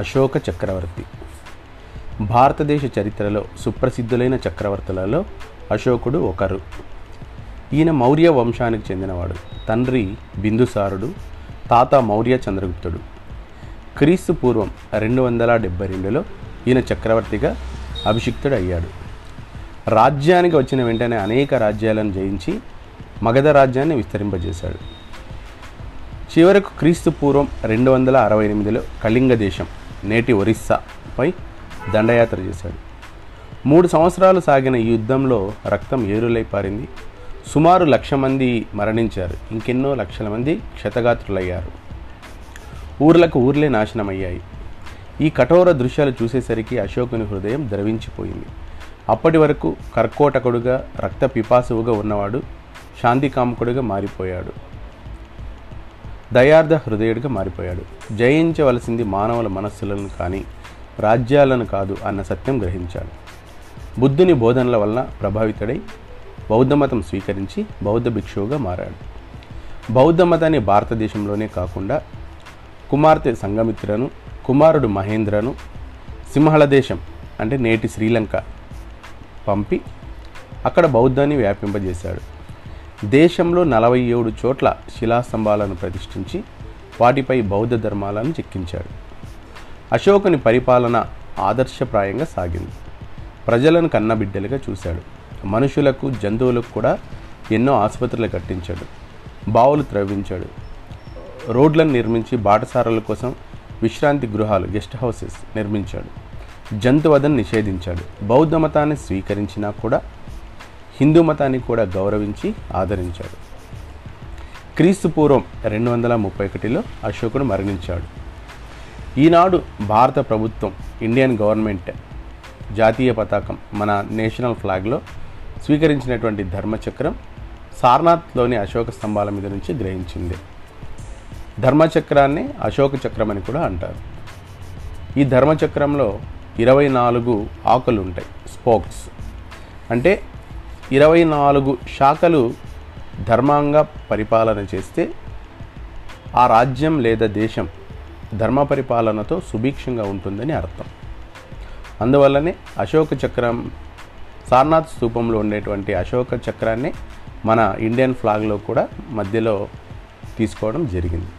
అశోక చక్రవర్తి. భారతదేశ చరిత్రలో సుప్రసిద్ధులైన చక్రవర్తులలో అశోకుడు ఒకరు. ఈయన మౌర్య వంశానికి చెందినవాడు. తండ్రి బిందుసారుడు, తాత మౌర్య చంద్రగుప్తుడు. క్రీస్తుపూర్వం 272లో ఈయన చక్రవర్తిగా అభిషిక్తుడయ్యాడు. రాజ్యానికి వచ్చిన వెంటనే అనేక రాజ్యాలను జయించి మగధ రాజ్యాన్ని విస్తరింపజేశాడు. చివరకు క్రీస్తుపూర్వం 268లో కలింగ దేశం, నేటి ఒరిస్సాపై దండయాత్ర చేశాడు. 3 సంవత్సరాలు సాగిన ఈ యుద్ధంలో రక్తం ఏరులై పారింది. సుమారు 1,00,000 మంది మరణించారు. ఇంకెన్నో 1,00,000 మంది క్షతగాత్రులయ్యారు. ఊర్లకు ఊర్లే నాశనమయ్యాయి. ఈ కఠోర దృశ్యాలు చూసేసరికి అశోకుని హృదయం ద్రవించిపోయింది. అప్పటి వరకు కర్కోటకుడుగా, రక్త పిపాసువుగా ఉన్నవాడు శాంతికాముకుడుగా మారిపోయాడు. దయార్థ హృదయుడిగా మారిపోయాడు. జయించవలసింది మానవుల మనస్సులను కానీ రాజ్యాలను కాదు అన్న సత్యం గ్రహించాడు. బుద్ధుని బోధనల వలన ప్రభావితుడై బౌద్ధమతం స్వీకరించి బౌద్ధ భిక్షువుగా మారాడు. బౌద్ధ మతాన్ని భారతదేశంలోనే కాకుండా కుమార్తె సంగమిత్రను, కుమారుడు మహేంద్రను సింహల దేశం అంటే నేటి శ్రీలంక పంపి అక్కడ బౌద్ధాన్ని వ్యాపింపజేశాడు. దేశంలో 47 చోట్ల శిలాస్తంభాలను ప్రతిష్ఠించి వాటిపై బౌద్ధ ధర్మాలను చెక్కించాడు. అశోకుని పరిపాలన ఆదర్శప్రాయంగా సాగింది. ప్రజలను కన్నబిడ్డలుగా చూశాడు. మనుషులకు, జంతువులకు కూడా ఎన్నో ఆసుపత్రులు కట్టించాడు. బావులు త్రవ్వించాడు. రోడ్లను నిర్మించి బాటసారుల కోసం విశ్రాంతి గృహాలు, గెస్ట్ హౌసెస్ నిర్మించాడు. జంతువధను నిషేధించాడు. బౌద్ధ మతాన్ని స్వీకరించినా కూడా హిందూ మతాన్ని కూడా గౌరవించి ఆదరించాడు. క్రీస్తుపూర్వం 231లో అశోకుడు మరణించాడు. ఈనాడు భారత ప్రభుత్వం, ఇండియన్ గవర్నమెంట్ జాతీయ పతాకం మన నేషనల్ ఫ్లాగ్లో స్వీకరించినటువంటి ధర్మచక్రం సార్నాథ్లోని అశోక స్తంభాల మీద నుంచి గ్రహించింది. ధర్మచక్రాన్ని అశోక చక్రం అని కూడా అంటారు. ఈ ధర్మచక్రంలో 24 ఆకులు ఉంటాయి. స్పోక్స్ అంటే 24 శాఖలు ధర్మంగా పరిపాలన చేస్తే ఆ రాజ్యం లేదా దేశం ధర్మ పరిపాలనతో సుభిక్షంగా ఉంటుందని అర్థం. అందువల్లనే అశోక చక్రం సార్నాథ్ స్థూపంలో ఉండేటువంటి అశోక చక్రాన్ని మన ఇండియన్ ఫ్లాగ్లో కూడా మధ్యలో తీసుకోవడం జరిగింది.